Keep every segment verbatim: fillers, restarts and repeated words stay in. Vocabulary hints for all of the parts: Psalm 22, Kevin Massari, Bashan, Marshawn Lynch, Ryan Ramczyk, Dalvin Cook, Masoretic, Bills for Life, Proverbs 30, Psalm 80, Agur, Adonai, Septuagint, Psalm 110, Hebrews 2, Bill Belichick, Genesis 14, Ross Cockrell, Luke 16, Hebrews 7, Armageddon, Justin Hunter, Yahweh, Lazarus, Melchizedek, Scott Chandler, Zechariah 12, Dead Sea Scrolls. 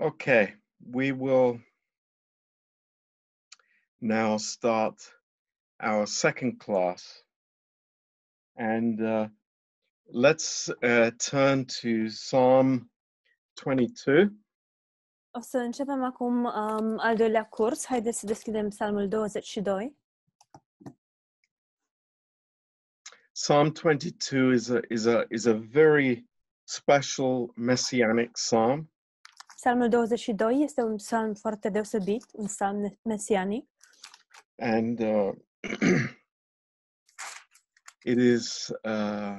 Okay, we will now start our second class, and uh, let's uh, turn to Psalm twenty-two. O să începem acum um, al doilea curs. Haideți să deschidem Psalmul douăzeci și doi. Psalm twenty-two is a is a is a very special messianic psalm. Psalmul douăzeci și doi este un psalm foarte deosebit, un psalm mesianic. And uh, it is uh,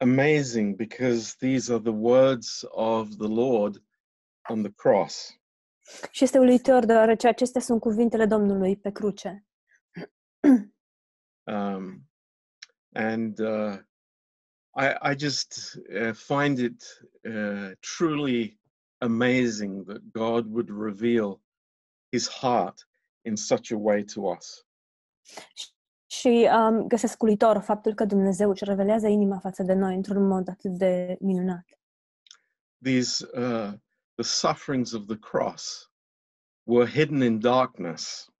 amazing because these are the words of the Lord on the cross. Și este uluitor deoarece acestea sunt cuvintele Domnului pe cruce. um, and uh, I, I just uh, find it uh, truly amazing that God would reveal His heart in such a way to us. Și um, găsesc uluitor faptul că Dumnezeu își revelează inima față de noi într-un mod atât de minunat. These uh, the sufferings of the cross were hidden in darkness.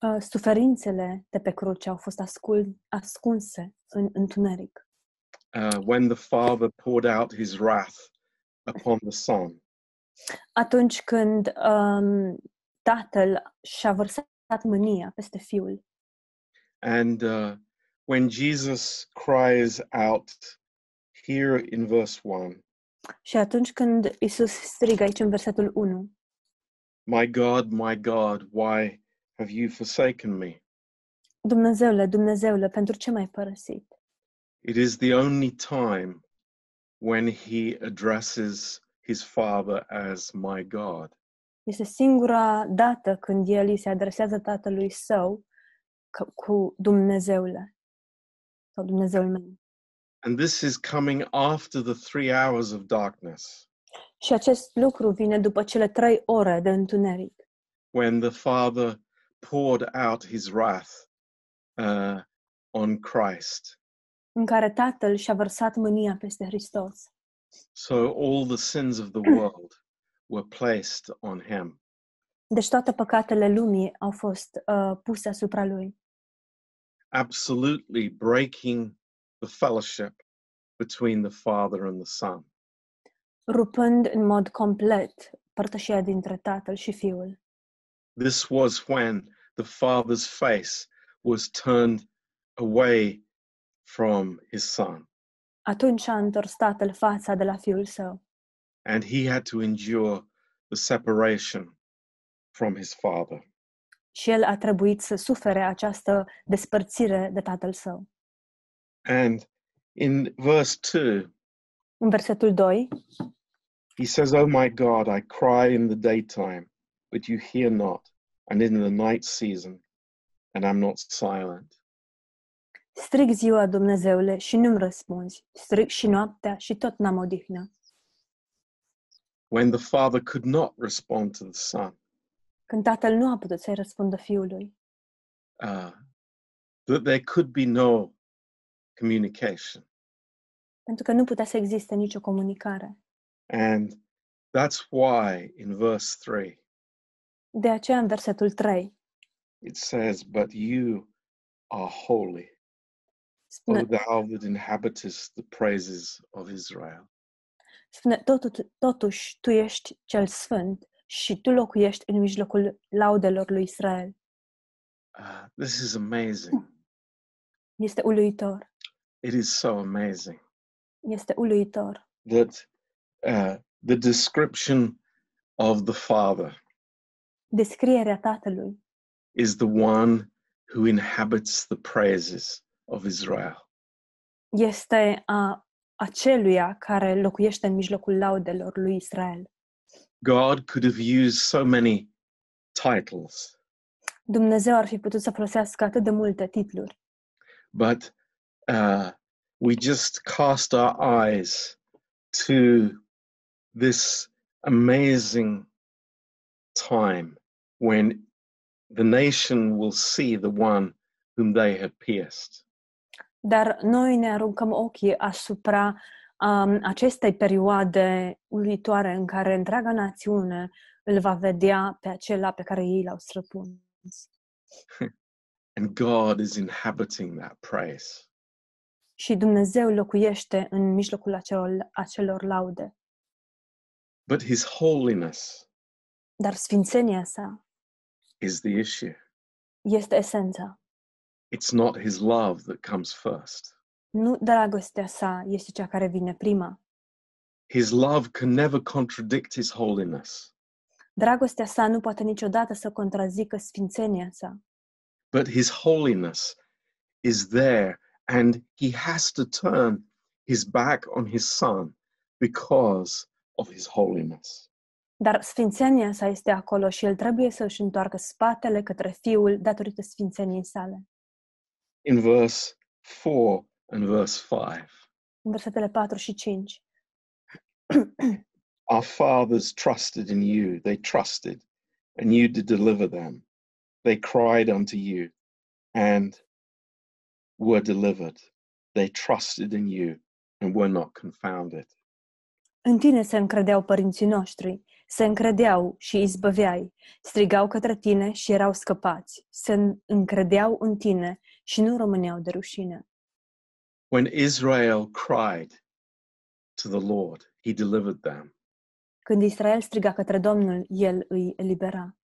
Uh, suferințele de pe cruce au fost ascul- ascunse în întuneric. Uh, when the Father poured out His wrath upon the Son. Atunci când um, Tatăl și-a vărsat mânia peste Fiul. And uh, when Jesus cries out here in verse one. Și atunci când Iisus strigă aici în versetul unu. My God, my God, why have you forsaken me? Dumnezeule, Dumnezeule, pentru ce m-ai părăsit? It is the only time when he addresses his Father as my God. Este singura dată când el îi se adresează Tatălui său cu Dumnezeule sau Dumnezeul meu. And this is coming after the three hours of darkness. Și acest lucru vine după cele trei ore de întuneric. When the Father poured out his wrath uh, on Christ. În care Tatăl și-a vărsat mânia peste Hristos. So all the sins of the world were placed on him. Deci toate păcatele lumii au fost uh, puse asupra lui. Absolutely breaking the fellowship between the Father and the Son. Rupând în mod complet părtășia dintre Tatăl și Fiul. This was when the Father's face was turned away from his Son. Atunci a întors Tatăl fața de la Fiul său. And he had to endure the separation from his Father. Și el a trebuit să sufere această despărțire de Tatăl său. And in verse two, în versetul doi, he says, "Oh my God, I cry in the daytime, but you hear not, and in the night season, and I'm not silent." Strig ziua, Dumnezeule, și nu-mi răspunzi. Strig și noaptea și tot n-am odihnă. When the Father could not respond to the Son. Când Tatăl nu a putut să-i răspundă Fiului. Uh, that there could be no communication. Pentru că nu putea să existe nicio comunicare. And that's why in verse three. De aceea în versetul trei. It says, "But you are holy." Spune, O thou that inhabitest the praises of Israel. Spune, totuși, tu ești cel sfânt și tu locuiești în mijlocul laudelor lui Israel. Uh, this is amazing. Este uluitor. It is so amazing. Este uluitor. That uh, the description of the Father. Descrierea Tatălui. Is the one who inhabits the praises of Israel. Este a aceluia care locuiește în mijlocul laudelor lui Israel. God could have used so many titles. Dumnezeu ar fi putut să folosească atât de multe titluri. But uh, we just cast our eyes to this amazing time when the nation will see the one whom they have pierced. Dar noi ne aruncăm ochii asupra um, acestei perioade unitoare în care întreaga națiune îl va vedea pe acela pe care ei l-au străpuns. And God is inhabiting that praise. Și Dumnezeu locuiește în mijlocul acelor, acelor laude. But his holiness Dar sfințenia sa is the issue. Este esența. It's not his love that comes first. Nu dragostea sa este cea care vine prima. His love can never contradict his holiness. Dragostea sa nu poate niciodată să contrazică sfințenia sa. But his holiness is there, and he has to turn his back on his son because of his holiness. Dar sfințenia sa este acolo și el trebuie să își întoarcă spatele către Fiul datorită sfințeniei sale. In verse four and verse five. În versetele patru și cinci. Our fathers trusted in you, they trusted, and you did deliver them. They cried unto you and were delivered. They trusted in you and were not confounded. În tine se încredeau părinții noștri, se încredeau și izbăveai, strigau către tine și erau scăpați, se încredeau în tine și nu rămâneau de rușine. When Israel cried to the Lord, he delivered them. Când Israel striga către Domnul, el îi elibera.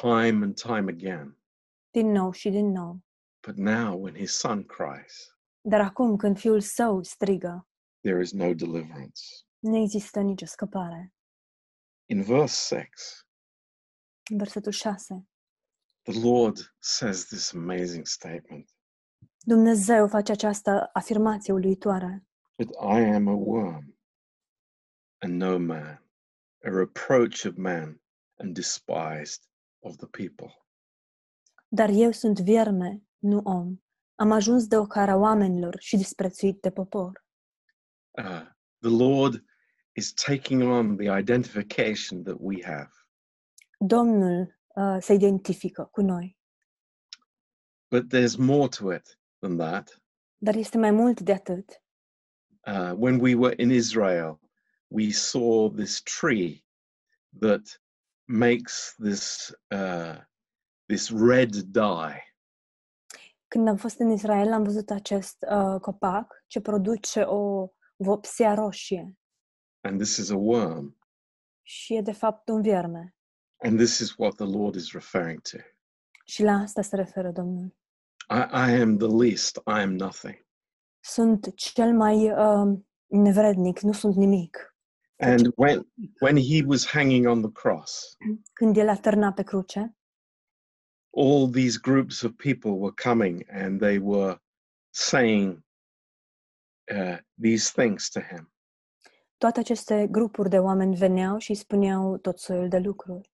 Time and time again. Din nou și din nou. But now when his son cries. Dar acum când fiul său strigă. There is no deliverance. Nu există nicio scăpare. In verse six. În versetul șase. The Lord says this amazing statement. Dumnezeu face această afirmație uluitoare. But I am a worm and no man, a reproach of man and despised of the people. Dar eu sunt vierme, nu om. Am ajuns de ocara oamenilor și disprețuit de popor. Uh, the Lord is taking on the identification that we have. Domnul uh, se identifică cu noi. But there's more to it than that. Dar este mai mult de atât. Uh, when we were in Israel, we saw this tree that makes this uh, this red dye. Când am fost în Israel, am văzut acest uh, copac ce produce o vopsea roșie. And this is a worm. Și e de fapt un vierme. And this is what the Lord is referring to. Și la asta se referă Domnul. I, I am the least, I am nothing. Sunt cel mai uh, nevrednic, nu sunt nimic. And when when he was hanging on the cross, când el atârna pe cruce, all these groups of people were coming and they were saying uh, these things to him. Toate aceste grupuri de oameni veneau și spuneau tot soiul de lucruri.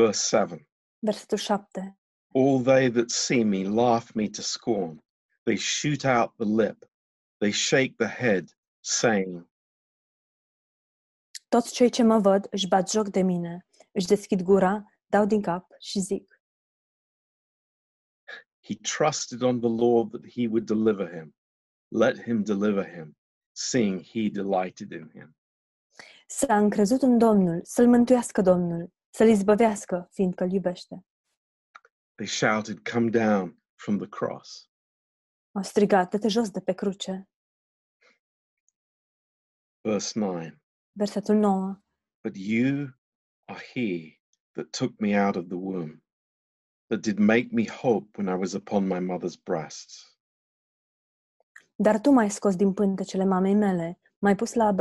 Verse seven. Versetul șapte. All they that see me laugh me to scorn. They shoot out the lip. They shake the head, saying. Toți cei ce mă văd își bat joc de mine, își deschid gura, dau din cap și zic. He trusted on the Lord that he would deliver him. Let him deliver him, seeing he delighted in him. S-a încrezut în Domnul, să-l mântuiască Domnul, să-l izbăvească, fiindcă îl iubește. They shouted, come down from the cross. Au strigat, dă-te jos de pe cruce. Verse nine. Versetul nouă. But you are he that took me out of the womb, that did make me hope when I was upon my mother's breasts. Dar tu m-ai scos din pântecele mamei mele, m-ai pus la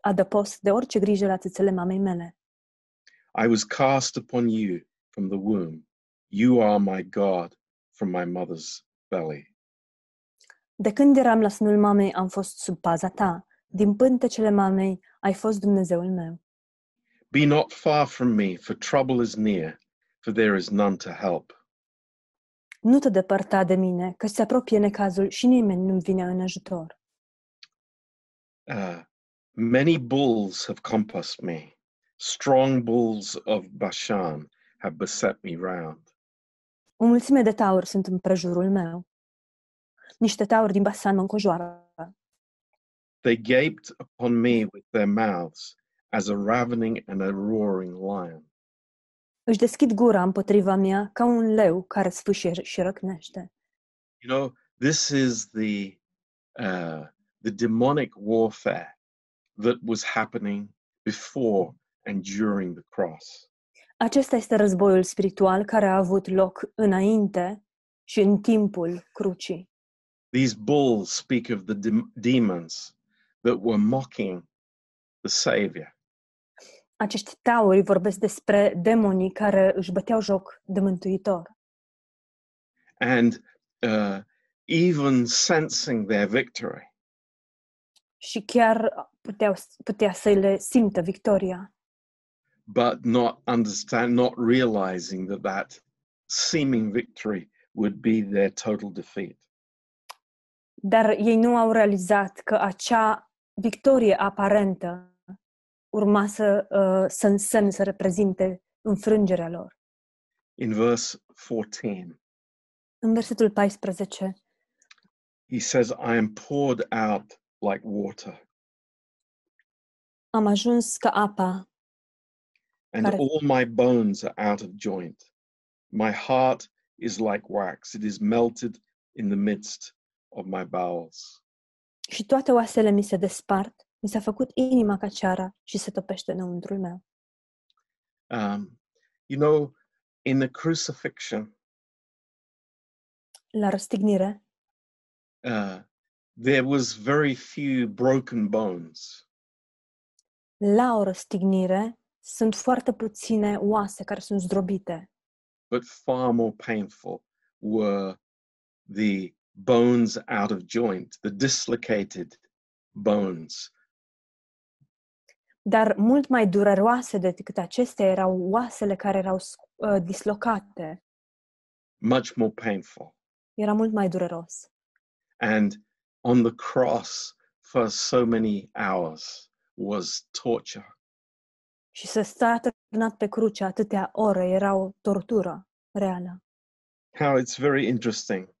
adăpost de orice grijă la țâțele mamei mele. I was cast upon you from the womb. You are my God from my mother's belly. De când eram la sânul mamei, am fost sub paza ta. Din pântecele mamei ai fost Dumnezeul meu. Be not far from me, for trouble is near, for there is none to help. Nu te depărta de mine, că se apropie necazul și nimeni nu-mi vine în ajutor. Uh, many bulls have compassed me. Strong bulls of Bashan have beset me round. O mulțime de tauri sunt în prejurul meu. Niște tauri din Basan mă înconjoară. They gaped upon me with their mouths as a ravening and a roaring lion. Își deschid gura împotriva mea ca un leu care sfâșie și răcnește. You know, this is the uh, the demonic warfare that was happening before and during the cross. Acesta este războiul spiritual care a avut loc înainte și în timpul crucii. These bulls speak of the de- demons that were mocking the Savior. Acești tauri vorbesc despre demonii care își băteau joc de Mântuitor. And uh, even sensing their victory. Și chiar puteau, putea să le simtă victoria. But not understand, not realizing that that seeming victory would be their total defeat. Dar ei nu au realizat că acea victorie aparentă urma să, uh, să însemne, să reprezinte înfrângerea lor. In verse fourteen. În versetul paisprezece. He says, I am poured out like water. Am ajuns ca apa. And care... all my bones are out of joint. My heart is like wax. It is melted in the midst of my bowels. Și toate oasele mi se despart, mi s-a făcut inima ca ceara și se topește înăuntrul meu. Um, you know, in the crucifixion, la răstignire, uh, there was very few broken bones. La o răstignire sunt foarte puține oase care sunt zdrobite. But far more painful were the bones out of joint, the dislocated bones. Dar mult mai dureroase decât acestea erau oasele care erau uh, dislocate. Much more painful. Era mult mai dureros. And on the cross for so many hours was torture. Și să sta atârnat pe cruce atâtea ore era o tortură reală. How it's very interesting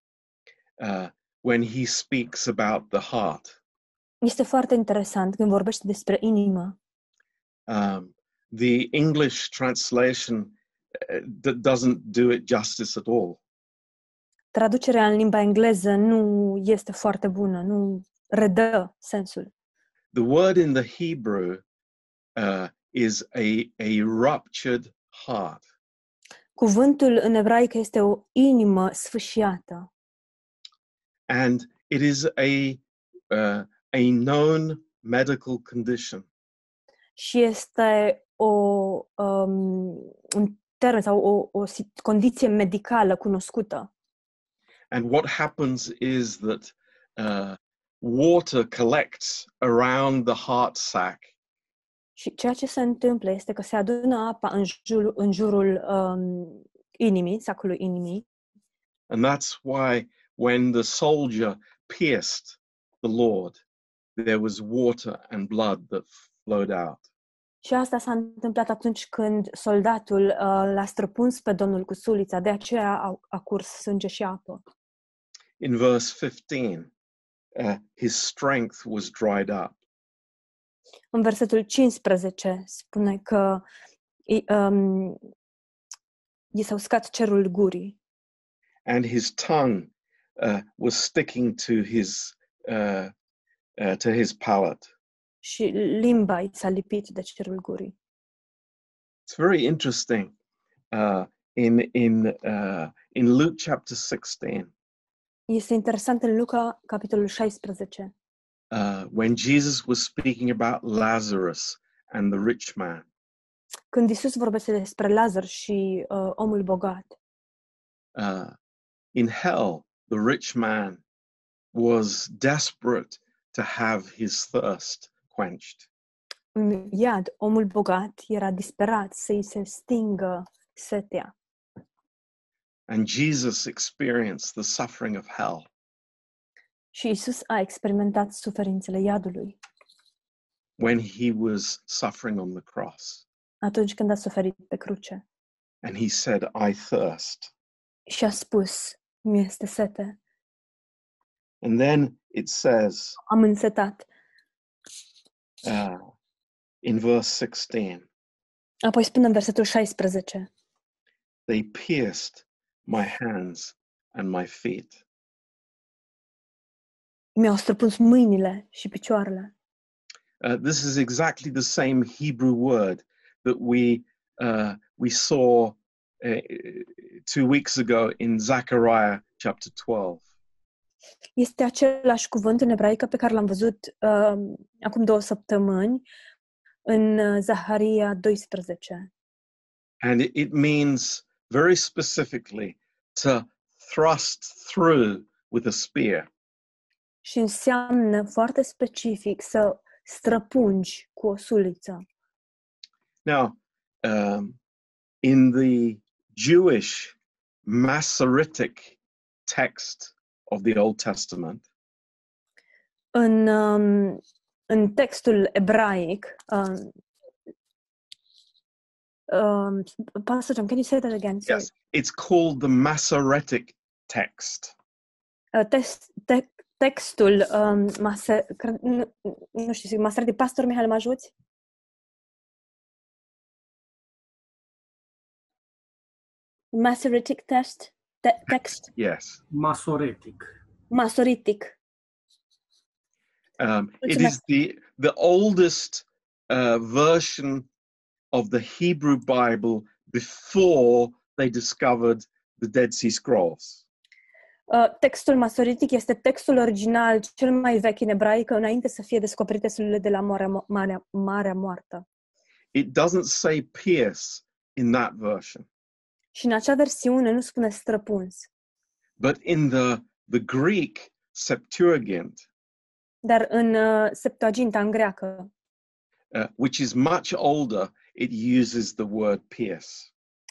uh, when he speaks about the heart. Este foarte interesant când vorbește despre inimă. Um, the English translation uh, doesn't do it justice at all. Traducerea în limba engleză nu este foarte bună, nu redă sensul. The word in the Hebrew uh, is a, a ruptured heart. Cuvântul în ebraică este o inimă sfâșiată. And it is a uh, a known medical condition. Și este o um, un termen sau o, o condiție medicală cunoscută. And what happens is that uh, water collects around the heart sac. Și ceea ce se întâmplă este că se adună apa în jurul, în jurul um, inimii, sacului inimii. And that's why when the soldier pierced the Lord, there was water and blood that flowed out. Și asta s-a întâmplat atunci când soldatul uh, l-a străpuns pe Domnul cu sulița, de aceea a, a curs sânge și apă. In verse fifteen, uh, his strength was dried up. În versetul cincisprezece spune că um, i s-a uscat cerul gurii. And his tongue uh, was sticking to his uh, uh, to his palate. Și limba i s-a lipit de cerul gurii. It's very interesting uh, in in uh, in Luke chapter sixteen. Este interesant în Luca capitolul șaisprezece. Uh, when Jesus was speaking about Lazarus and the rich man. Când Isus vorbește despre Lazar și uh, omul bogat. Uh, in hell, the rich man was desperate to have his thirst quenched. În iad, omul bogat era disperat să-i se stingă setea. And Jesus experienced the suffering of hell. Și Isus a experimentat suferințele iadului. When he was suffering on the cross. Atunci când a suferit pe cruce. And he said, I thirst. Și a spus, mi-este sete. And then it says, am însetat. Uh, in verse sixteen. Apoi spune în versetul șaisprezece. They pierced my hands and my feet. Mi-au străpuns mâinile și picioarele. Uh, this is exactly the same Hebrew word that we uh, we saw uh, two weeks ago in Zechariah chapter twelve. Este același cuvânt în ebraică pe care l-am văzut uh, acum două săptămâni în Zaharia doisprezece. And it, it means very specifically to thrust through with a spear. Și înseamnă foarte specific să străpungi cu o suliță. Now, um, in the Jewish Masoretic text of the Old Testament, în um, în textul ebraic, um, um, Pastor John, can you say that again? Sorry. Yes, it's called the Masoretic text. Uh, text te- textul um, Maser, nu, nu știu, Masoretic. Pastor Mihai, mă ajuți? Masoretic text. Te- text. Yes. Masoretic. Masoretic. Um, it is the the oldest uh, version of the Hebrew Bible before they discovered the Dead Sea Scrolls. Uh, textul Masoretic este textul original cel mai vechi în ebraică înainte să fie descoperite sulurile de la Marea, Marea, Marea Moartă. It doesn't say pierce in that version. Și în acea versiune nu spune străpuns. But in the the Greek Septuagint, dar în uh, Septuaginta în greacă, uh, which is much older, it uses the word pierce,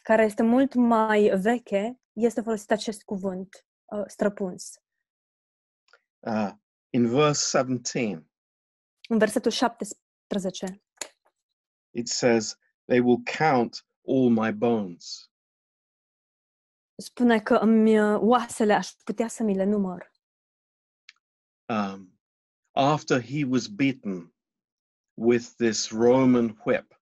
care este mult mai veche, este folosit acest cuvânt uh, străpuns. Uh, in verse seventeen. În versetul șaptesprezece. It says they will count all my bones. Spune că îmi oasele aș putea să mi le număr. Um, After he was beaten with this Roman whip,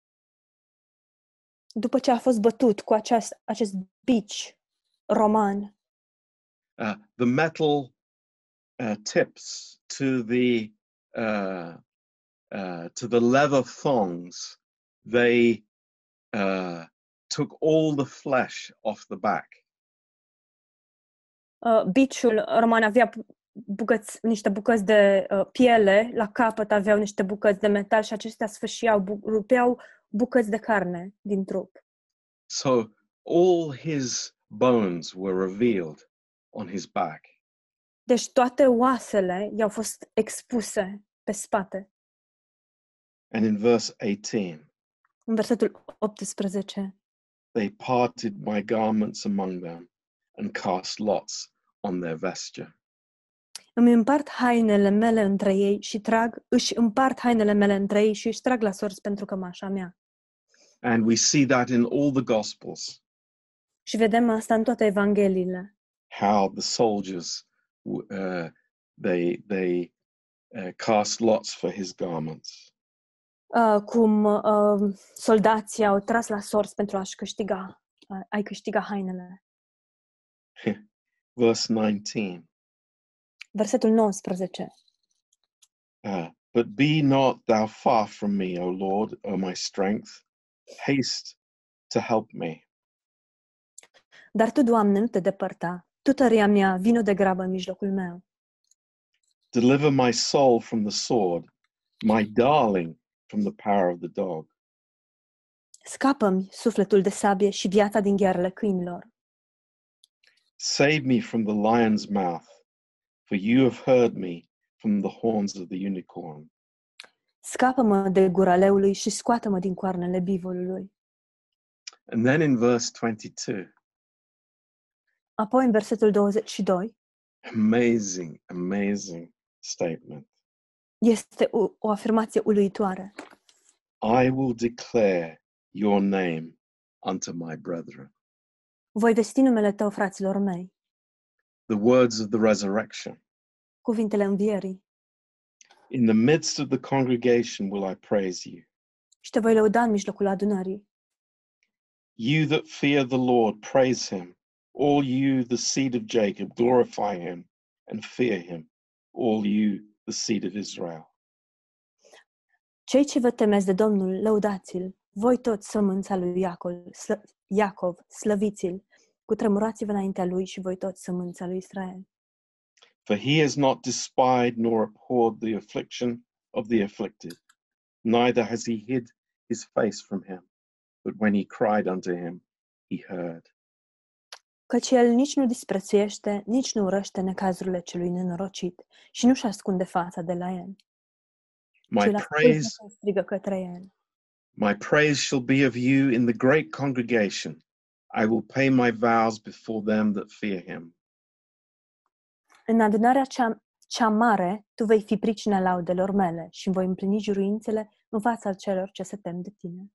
după ce a fost bătut cu acest acest bici roman, uh, the metal uh, tips to the uh, uh, to the leather thongs, they uh, took all the flesh off the back. Uh, biciul roman avea bucăți, niște bucăți de uh, piele, la capăt aveau niște bucăți de metal și acestea sfâșiau, bu- rupeau bucăți de carne din trup. So all his bones were revealed on his back. Deci toate oasele i-au fost expuse pe spate. And in verse eighteen. În versetul optsprezece. They parted my garments among them and cast lots on their vesture. Îmi împart hainele mele între ei și trag, își împart hainele mele între ei și își trag la sorți pentru cămașa mea. And we see that in all the Gospels. Și vedem asta în toate evangheliile. How the soldiers uh, they they uh, cast lots for his garments. Uh, cum uh, soldații au tras la sorți pentru a-și câștiga, uh, ai câștiga hainele. Verse nouăsprezece. Versetul nouăsprezece. Uh, but be not thou far from me, O Lord, O my strength. Haste to help me. Dar tu, Doamne, nu te depărta. Tu, tăria mea, vino de grabă în mijlocul meu. Deliver my soul from the sword, my darling from the power of the dog. Scapă-mi sufletul de sabie și viața din ghearele câinilor. Save me from the lion's mouth. For you have heard me from the horns of the unicorn. Scapă-mă de gura leului și scoată-mă din coarnele bivolului. And then in verse twenty-two. Apoi în versetul douăzeci și doi. Amazing, amazing statement. Este o, o afirmație uluitoare. I will declare your name unto my brethren. Voi vesti numele tău fraților mei. The words of the resurrection. Cuvintele învierii. In the midst of the congregation will I praise you. Și te voi lăuda în mijlocul adunării. You that fear the Lord, praise him. All you, the seed of Jacob, glorify him and fear him. All you, the seed of Israel. Cei ce vă temeți de Domnul, lăudați-l. Voi toți, sămânța lui Iacov, slă- Iacov slăviți-l. Cutremurați-vă înaintea lui și voi toți, sămânța lui Israel. For he has not despised nor abhorred the affliction of the afflicted. Neither has he hid his face from him. But when he cried unto him, he heard. Căci el nici nu disprețuiește, nici nu urăște necazurile celui nenorocit și nu-și ascunde fața de la el. My praise, strigă către el. My praise shall be of you in the great congregation. I will pay my vows before them that fear him. În adunarea cea, cea mare, tu vei fi pricina laudelor mele și voi împlini juruințele în fața celor ce se tem de tine.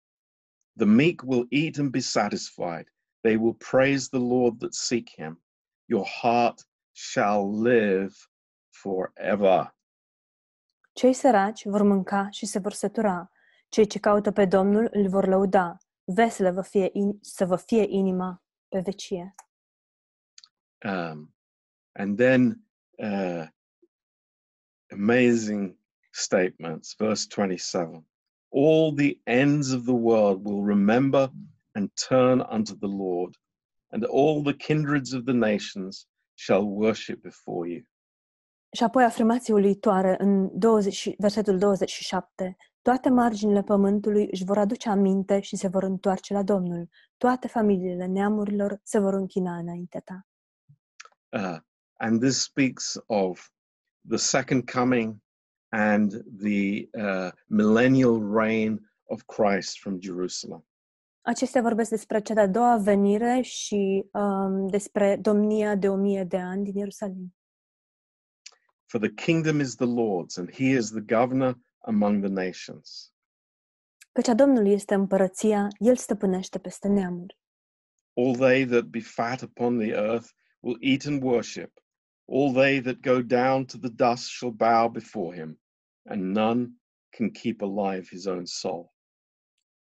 The meek will eat and be satisfied. They will praise the Lord that seek him. Your heart shall live forever. Cei săraci vor mânca și se vor sătura. Cei ce caută pe Domnul îl vor lăuda. Veselă vă fie in- să vă fie inima pe vecie. Um, and then uh, amazing statements, verse twenty-seven. All the ends of the world will remember and turn unto the Lord, and all the kindreds of the nations shall worship before you. Și apoi afirmație uluitoare în douăzeci, versetul douăzeci și șapte. Toate marginile pământului își vor aduce aminte și se vor întoarce la Domnul. Toate familiile neamurilor se vor închina înaintea ta. Uh, and this speaks of the second coming and the uh, millennial reign of Christ from Jerusalem. Acestea vorbesc despre cea de-a doua venire și um, despre domnia de o mie de ani din Ierusalim. For the kingdom is the Lord's and he is the governor among the nations. Căci a Domnului este împărăția, el stăpânește peste neamuri. All they that be fat upon the earth will eat and worship. All they that go down to the dust shall bow before him, and none can keep alive his own soul.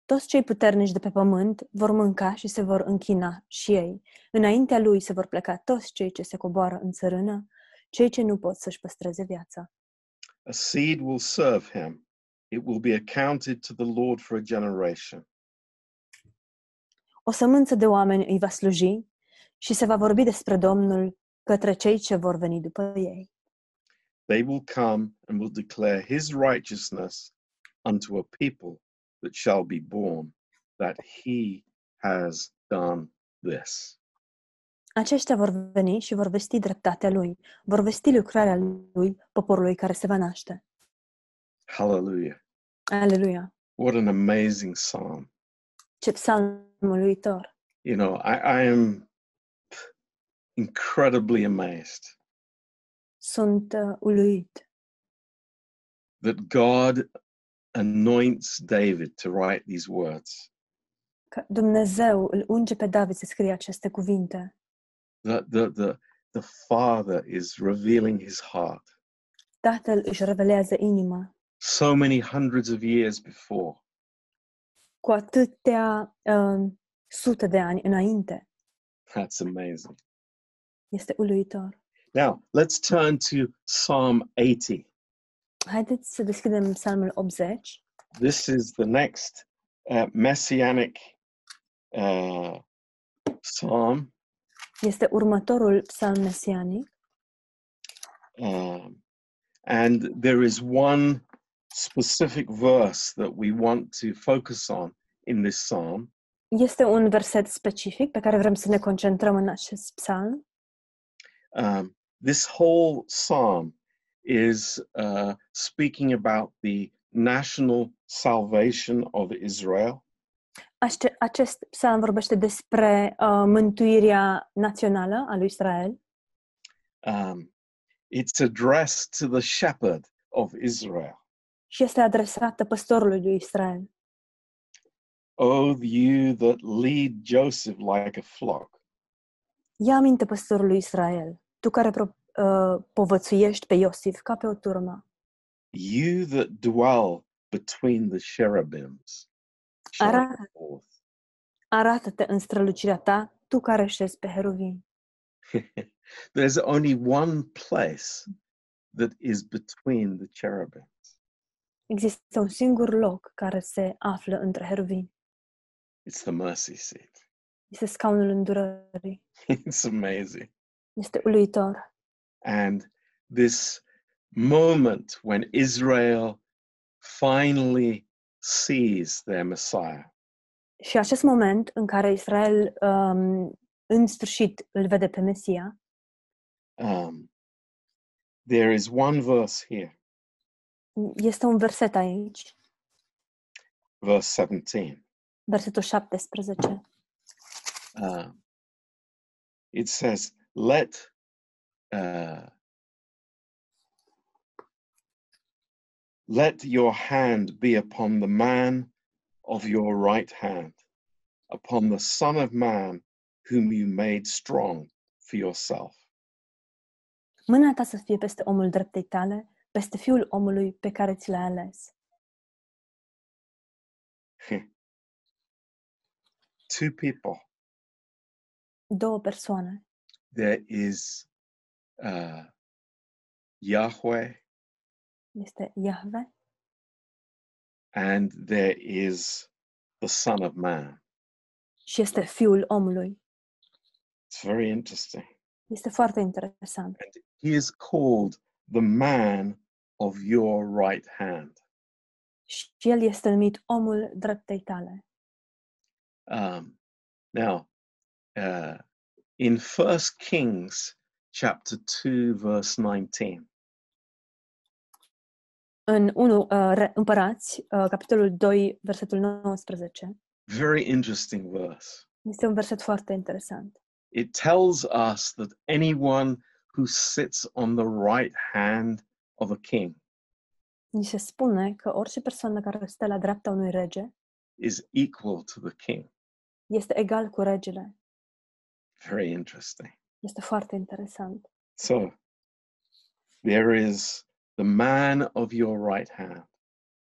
Toți cei puternici de pe pământ vor mânca și se vor închina și ei. Înaintea lui se vor pleca toți cei ce se coboară în țărână, cei ce nu pot să-și păstreze viața. A seed will serve him. It will be accounted to the Lord for a generation. O sămânță de oameni îi va sluji și se va vorbi despre Domnul către cei ce vor veni după ei. They will come and will declare his righteousness unto a people that shall be born, that he has done this. Aceștia vor veni și vor vesti dreptatea lui, vor vesti lucrarea lui poporului care se va naște. Hallelujah! Hallelujah! What an amazing psalm! Ce psalm uluitor! You know, I, I am incredibly amazed. Sunt uh, uluit. That God anoints David to write these words. Că Dumnezeu îl unge pe David să scrie aceste cuvinte. The, the, the, the Father is revealing his heart. Tatăl își revelează inima. So many hundreds of years before. Cu atâtea uh, sute de ani înainte. That's amazing. Este uluitor. Now, let's turn to Psalm eighty. Haideți să deschidem Psalmul optzeci. This is the next uh, messianic uh, psalm. Este următorul psalm mesianic. Uh, and there is one specific verse that we want to focus on in this psalm. Este un verset specific pe care vrem să ne concentrăm în acest psalm. Um, this whole psalm is uh, speaking about the national salvation of Israel. Ace- acest psalm vorbește despre uh, mântuirea națională a lui Israel. Um, it's addressed to the shepherd of Israel. Și este adresată păstorului lui Israel. O you that lead Joseph like a flock. Ia aminte păstorului Israel, tu care pro- uh, povățuiești pe Iosif ca pe o turmă. you that dwell between the cherubims. Arată, arată-te în strălucirea ta, tu care șezi pe heruvim. There's only one place that is between the cherubims. Există un singur loc care se află între heruvim. It's the mercy seat. Este scaunul îndurării. It's amazing. Este uluitor. And this moment when Israel finally sees their Messiah. Și acest moment în care Israel um, în sfârșit îl vede pe Mesia. Um, there is one verse here. Este un verset aici. Verse seventeen. Versetul seventeen. Uh, it says, let uh, let your hand be upon the man of your right hand, upon the Son of Man, whom you made strong for yourself. Mâna ta să fie peste omul dreptei tale, peste fiul omului pe care ți l-ai ales. Two people. Două persoane. There is uh, Yahweh. Este Yahweh. And there is the Son of Man. Și este fiul omului. It's very interesting. Este foarte interesant. And he is called the man of your right hand. Și el este numit omul dreptei tale. Um, now, uh, in First Kings chapter two verse nineteen. În unu, uh, Împărați, uh, capitolul doi, versetul nineteen. Very interesting verse. Este un verset foarte interesant. It tells us that anyone who sits on the right hand of a king ni se spune că orice persoană care stă la dreapta unui rege is equal to the king. Este egal cu regele. Very interesting. Este foarte interesant. So, there is the man of your right hand.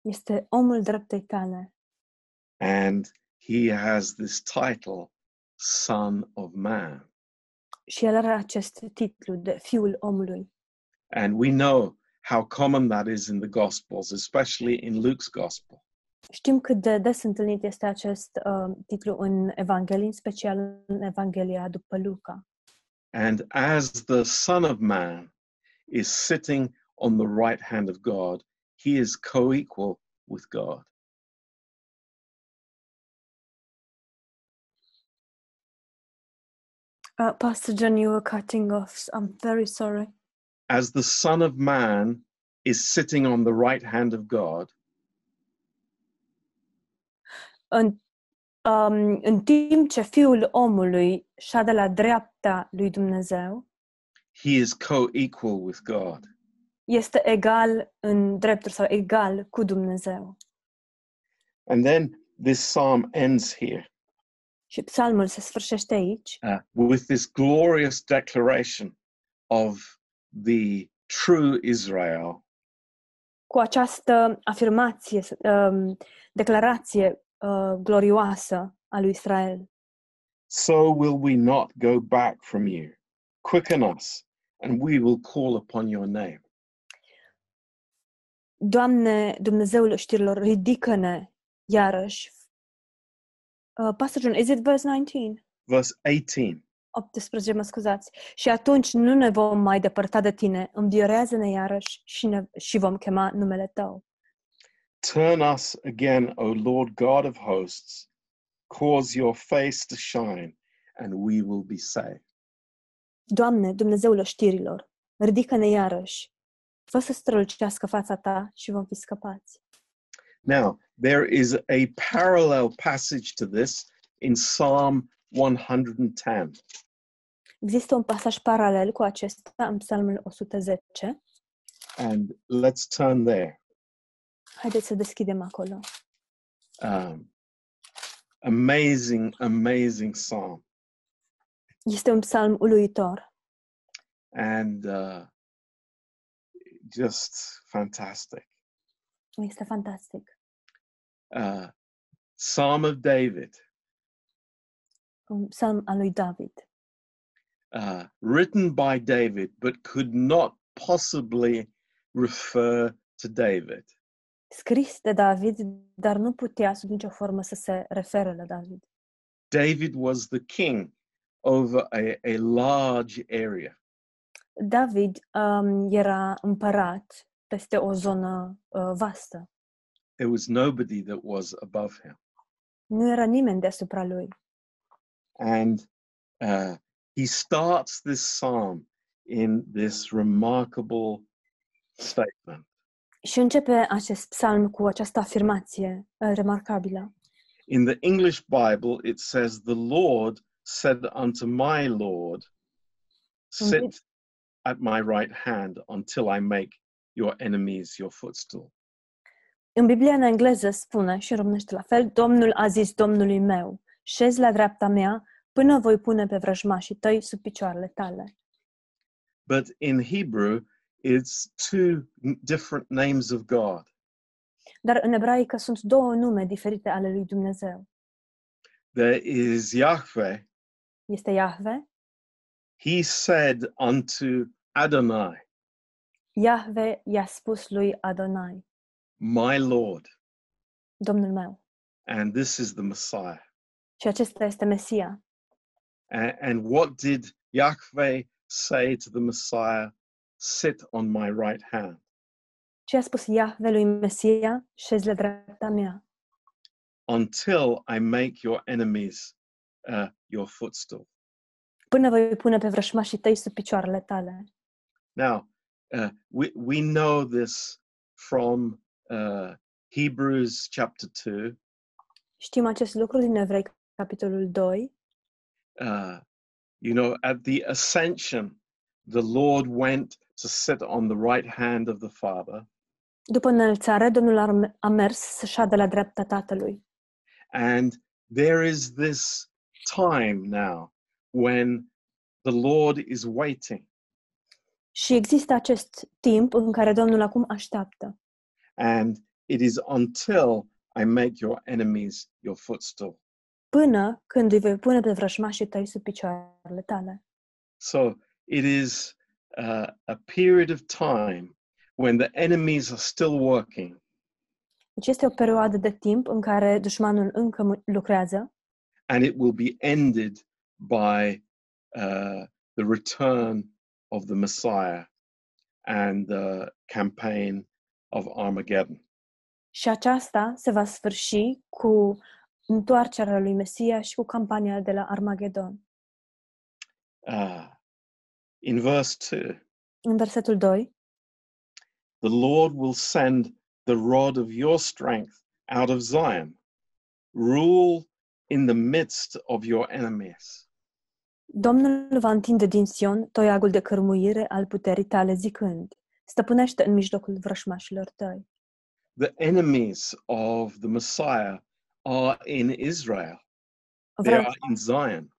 Este omul dreptei tale. And he has this title, Son of Man. Și el are acest titlu de fiul omului. And we know how common that is in the Gospels, especially in Luke's Gospel. Știm cât de des întâlnit este acest uh, titlu în Evanghelie, în special în Evanghelia după Luca. And as the Son of Man is sitting on the right hand of God, he is co-equal with God. Uh, Pastor John, you were cutting off. So I'm very sorry. As the Son of Man is sitting on the right hand of God. În, um, în timp ce Fiul omului șade la dreapta lui Dumnezeu. He is co-equal with God. Este egal în drepturi sau egal cu Dumnezeu. And then this psalm ends here. Și psalmul se sfârșește aici. Uh, with this glorious declaration of the true Israel. Cu această afirmație, um, declarație uh, glorioasă a lui Israel. So will we not go back from you. Quicken us, and we will call upon your name. Doamne, Dumnezeul știrilor, ridică-ne iarăși. Uh, Pastor John, is it verse nineteen? Verse eighteen. eighteen, mă scuzați. Și atunci nu ne vom mai depărta de tine, înviorează-ne iarăși și, ne, și vom chema numele tău. Turn us again, O Lord God of hosts, cause your face to shine and we will be saved. Doamne, Dumnezeul știrilor, ridică-ne iarăși. Fă să strălucească fața ta și vom fi scăpați. Now, there is a parallel passage to this in Psalm one ten. Există un pasaj paralel cu acesta în Psalmul one ten. And let's turn there. Haideți să deschidem acolo. Um, amazing, amazing psalm. Este un psalm uluitor. And uh, just fantastic. Este fantastic. Uh, Psalm of David. Un psalm al lui David. Uh, written by David, but could not possibly refer to David. Scris de David, dar nu putea sub nicio formă să se refere la David. David was the king over a, a large area. David um, era împărat peste o zonă uh, vastă. There was nobody that was above him. Nu era nimeni deasupra lui. And uh, he starts this psalm in this remarkable statement. Și începe acest psalm cu această afirmație uh, remarcabilă. In the English Bible it says, "The Lord said unto my Lord, sit at my right hand until I make your enemies your footstool." În Biblia în engleză spune, și românește la fel, Domnul a zis Domnului meu, șezi la dreapta mea până voi pune pe vrăjmașii tăi sub picioarele tale. But in Hebrew it's two different names of God. Dar în ebraică sunt două nume diferite ale lui Dumnezeu. There is Yahweh. Este Yahweh. He said unto Adonai. Yahweh i-a spus lui Adonai. My Lord. Domnul meu. And this is the Messiah. Și acesta este Mesia. And, and what did Yahweh say to the Messiah? Sit on my right hand. Ce a spus Iahve lui Mesia? Șezi la dreapta mea. Until I make your enemies uh, your footstool. Până voi pune pe vrășmașii tăi sub picioarele tale. Now, uh, we, we know this from uh, Hebrews chapter two. Știm acest lucru din Evrei, capitolul doi. Uh, you know, at the ascension, the Lord went to sit on the right hand of the Father. După înălțare, Domnul a mers să șadă la dreapta Tatălui. And there is this time now when the Lord is waiting. Și există acest timp în care Domnul acum așteaptă. And it is until I make your enemies your footstool. Până când îi voi pune pe vrăjmașii tăi sub picioarele tale. So it is uh, a period of time when the enemies are still working. Deci este o perioadă de timp în care dușmanul încă lucrează. And it will be ended by uh, the return of the Messiah and the campaign of Armageddon. Și aceasta se va sfârși cu întoarcerea lui Mesia și cu campania de la Armageddon. Uh, in verse two. În versetul doi. The Lord will send the rod of your strength out of Zion. Rule in the midst of your enemies. Domnul va întinde din Sion toiagul de cărmuire al puterii tale zicând, stăpânește în mijlocul vrășmașilor tăi. The enemies of the Messiah are in Israel. They are in Zion.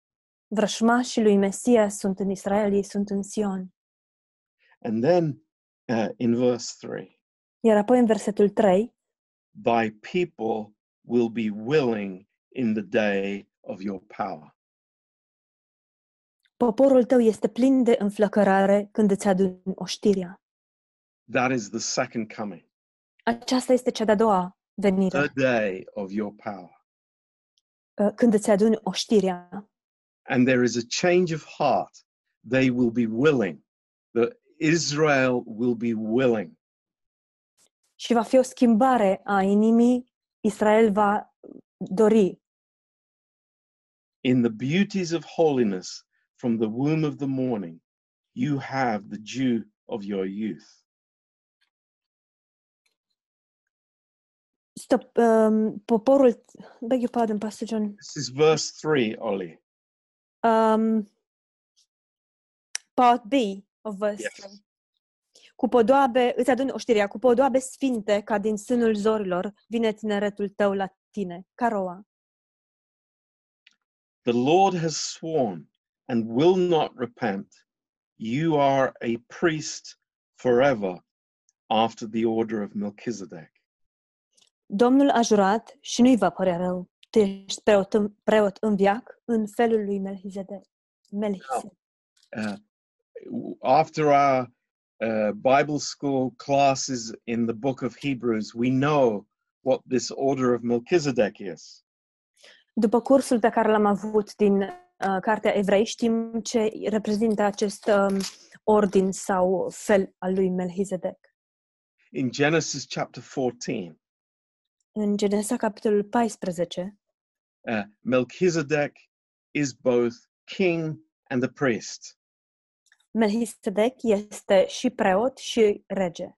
Vrășmașii lui Mesia sunt în Israel, ei sunt în Sion. And then Uh, in verse three. Iar apoi în versetul trei. Thy people will be willing in the day of your power. Poporul tău este plin de înflăcărare când îți aduni oștirea. That is the second coming. Aceasta este cea de-a doua venire. The day of your power. Uh, când îți aduni oștirea. And there is a change of heart. They will be willing. The Israel will be willing. Și va fi o schimbare a inimii. Israel va dori. In the beauties of holiness from the womb of the morning, you have the dew of your youth. Stop, um, poporul, beg your pardon, Pastor John. This is verse three, Oli. Um, part B. Yes. Cu podoabe, îți aduni oștirea, cu podoabe sfinte ca din sânul zorilor, vine tineretul tău la tine, ca roa. The Lord has sworn and will not repent. You are a priest forever after the order of Melchizedek. Domnul a jurat și nu-i va părea rău. Tu ești preot în, preot în veac în felul lui Melchizedek. Melchizedek. Uh, after our uh, Bible school classes in the book of Hebrews, we know what this order of Melchizedek is. După cursul pe care l-am avut din uh, Cartea Evrei, știm ce reprezintă acest um, ordin sau fel al lui Melchizedek. In Genesis chapter fourteen. În Genesa capitolul paisprezece. Uh, Melchizedek is both king and a priest. Melchizedek este și preot și rege.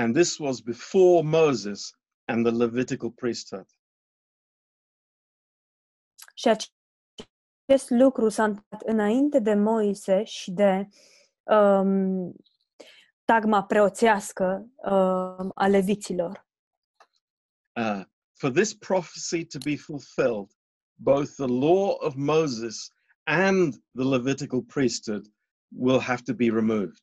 And this was before Moses and the Levitical priesthood. Și acest lucru s-a întâmplat înainte de Moise și de um, tagma preoțească um, a leviților. Uh, for this prophecy to be fulfilled, both the law of Moses and the Levitical priesthood will have to be removed.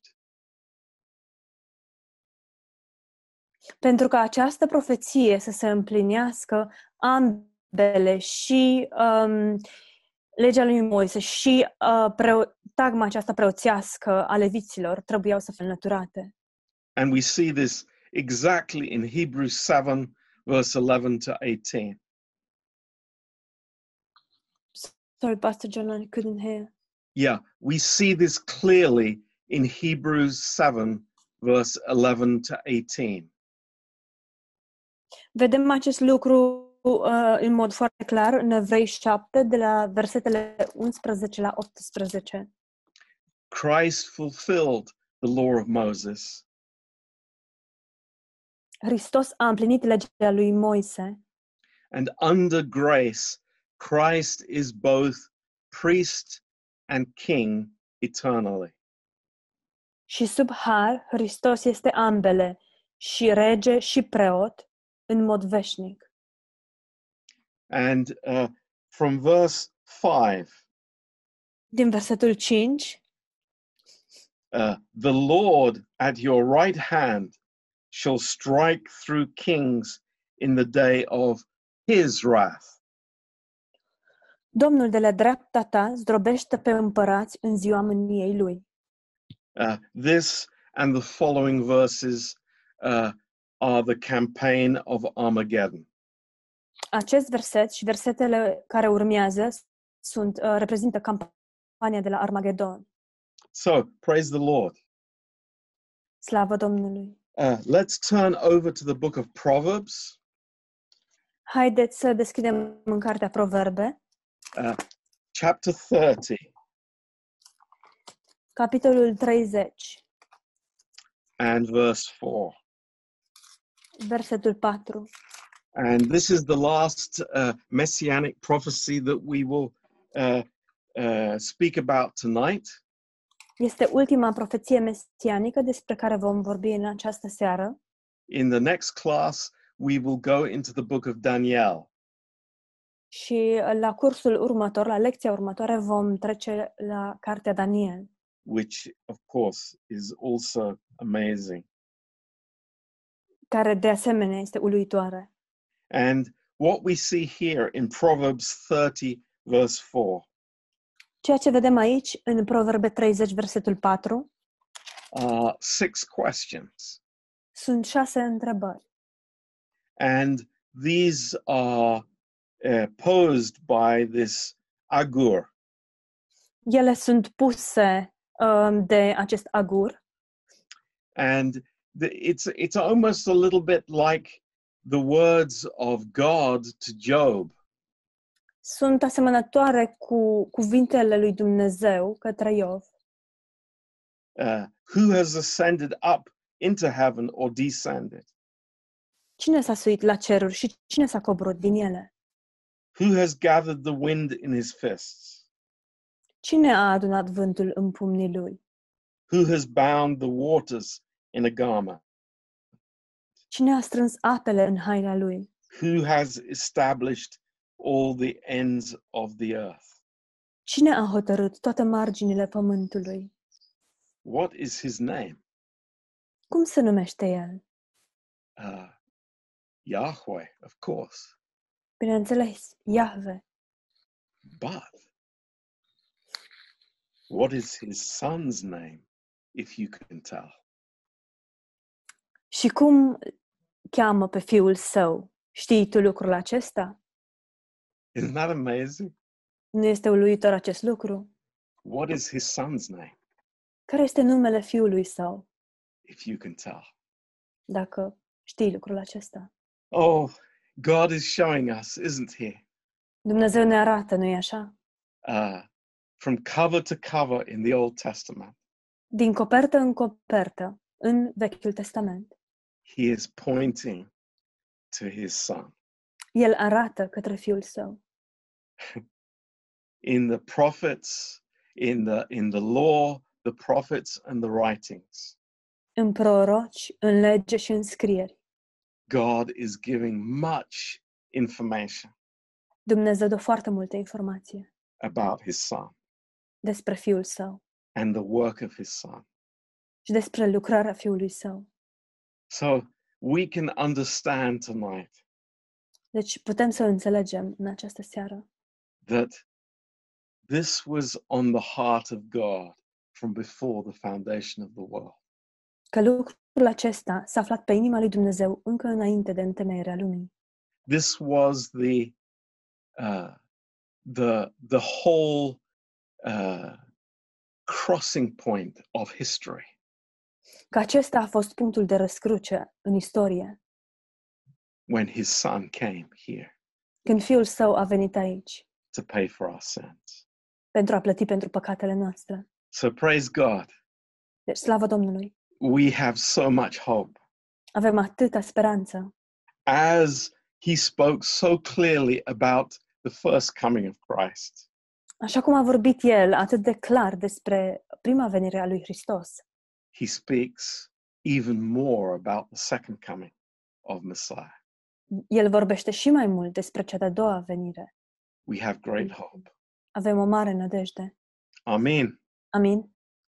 Pentru ca această profeție să se împlinească, am Bele și um, legea lui Moise și uh, preo- tagma aceasta preoțească a leviților trebuiau să fie înlăturate. And we see this exactly in Hebrews seven verse eleven to eighteen. Sorry, Pastor John, I couldn't hear. Yeah, we see this clearly in Hebrews seven verse eleven to eighteen. Vedem acest lucru Uh, în mod foarte clar în Evrei șapte de la versetele unsprezece la optsprezece. Christ fulfilled the law of Moses. Hristos a împlinit legea lui Moise. And under grace, Christ is both priest and king eternally. Și sub har, Hristos este ambele, și rege și preot în mod veșnic. And uh, from verse five, din versetul cinci, uh, the Lord at your right hand shall strike through kings in the day of his wrath. Domnul de la dreapta ta zdrobește pe împărați în ziua mâniei lui. Uh, this and the following verses uh, are the campaign of Armageddon. Acest verset și versetele care urmează sunt uh, reprezintă campania de la Armageddon. So, praise the Lord. Slavă Domnului. Uh, let's turn over to the book of Proverbs. Haideți să deschidem în cartea Proverbe. Uh, chapter thirty. Capitolul treizeci. And verse four. Versetul patru. And this is the last uh, messianic prophecy that we will uh, uh, speak about tonight. Este ultima profeție mesianică despre care vom vorbi în această seară. In the next class, we will go into the book of Daniel. Și la cursul următor, la lecția următoare, vom trece la cartea Daniel. Which, of course, is also amazing. Care de asemenea este uluitoare. And what we see here in Proverbs thirty, verse four. Ceea ce vedem aici în Proverbe treizeci, versetul patru. Are six questions. Sunt șase întrebări. And these are uh, posed by this Agur. Ele sunt puse um, de acest Agur. And the, it's it's almost a little bit like the words of God to Job. Sunt asemănătoare cu cuvintele lui Dumnezeu către Iov. Uh, who has ascended up into heaven or descended? Cine s-a suit la ceruri și cine s-a coborât din ele? Who has gathered the wind in his fists? Cine a adunat vântul în pumnii lui? Who has bound the waters in a garment? Cine a strâns apele în haina lui? Who has established all the ends of the earth? Cine a hotărât toate marginile pământului? What is his name? Cum se numește el? Uh, Yahweh, of course. Bineînțeles, Yahweh. But what is his son's name, if you can tell? Și cum cheamă pe fiul său? Știi tu lucrul acesta? Isn't that amazing? Nu este uluitor acest lucru? What is his son's name? Care este numele fiului său? If you can tell. Dacă știi lucrul acesta. Oh, God is showing us, isn't he? Dumnezeu ne arată, nu-i așa? Uh, from cover to cover in the Old Testament. Din copertă în copertă în Vechiul Testament. He is pointing to his son. El arată către fiul său. In the prophets, in the in the law, the prophets and the writings. În proroci, în lege și în scrieri. God is giving much information. Dumnezeu dă foarte multă informație. About his son. Despre fiul său. And the work of his son. Și despre lucrarea fiului său. So we can understand tonight. Deci putem să înțelegem în această seară. That this was on the heart of God from before the foundation of the world. Că lucrul acesta s-a aflat pe inima lui Dumnezeu încă înainte de întemeierea lumii. This was the uh, the the whole uh, crossing point of history. Că acesta a fost punctul de răscruce în istorie. When his son came here. Când fiul său a venit aici. To pay for our sins. Pentru a plăti pentru păcatele noastre. So praise God. Deci slavă Domnului. We have so much hope. Avem atâta speranță. As he spoke so clearly about the first coming of Christ. Așa cum a vorbit el atât de clar despre prima venire a lui Hristos. He speaks even more about the second coming of Messiah. El vorbește și mai mult despre cea de-a doua venire. We have great hope. Avem o mare nădejde. Amen. Amin.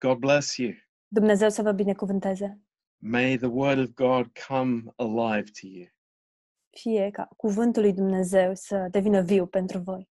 God bless you. Dumnezeu să vă binecuvânteze. May the word of God come alive to you. Fie ca cuvântul lui Dumnezeu să devină viu pentru voi.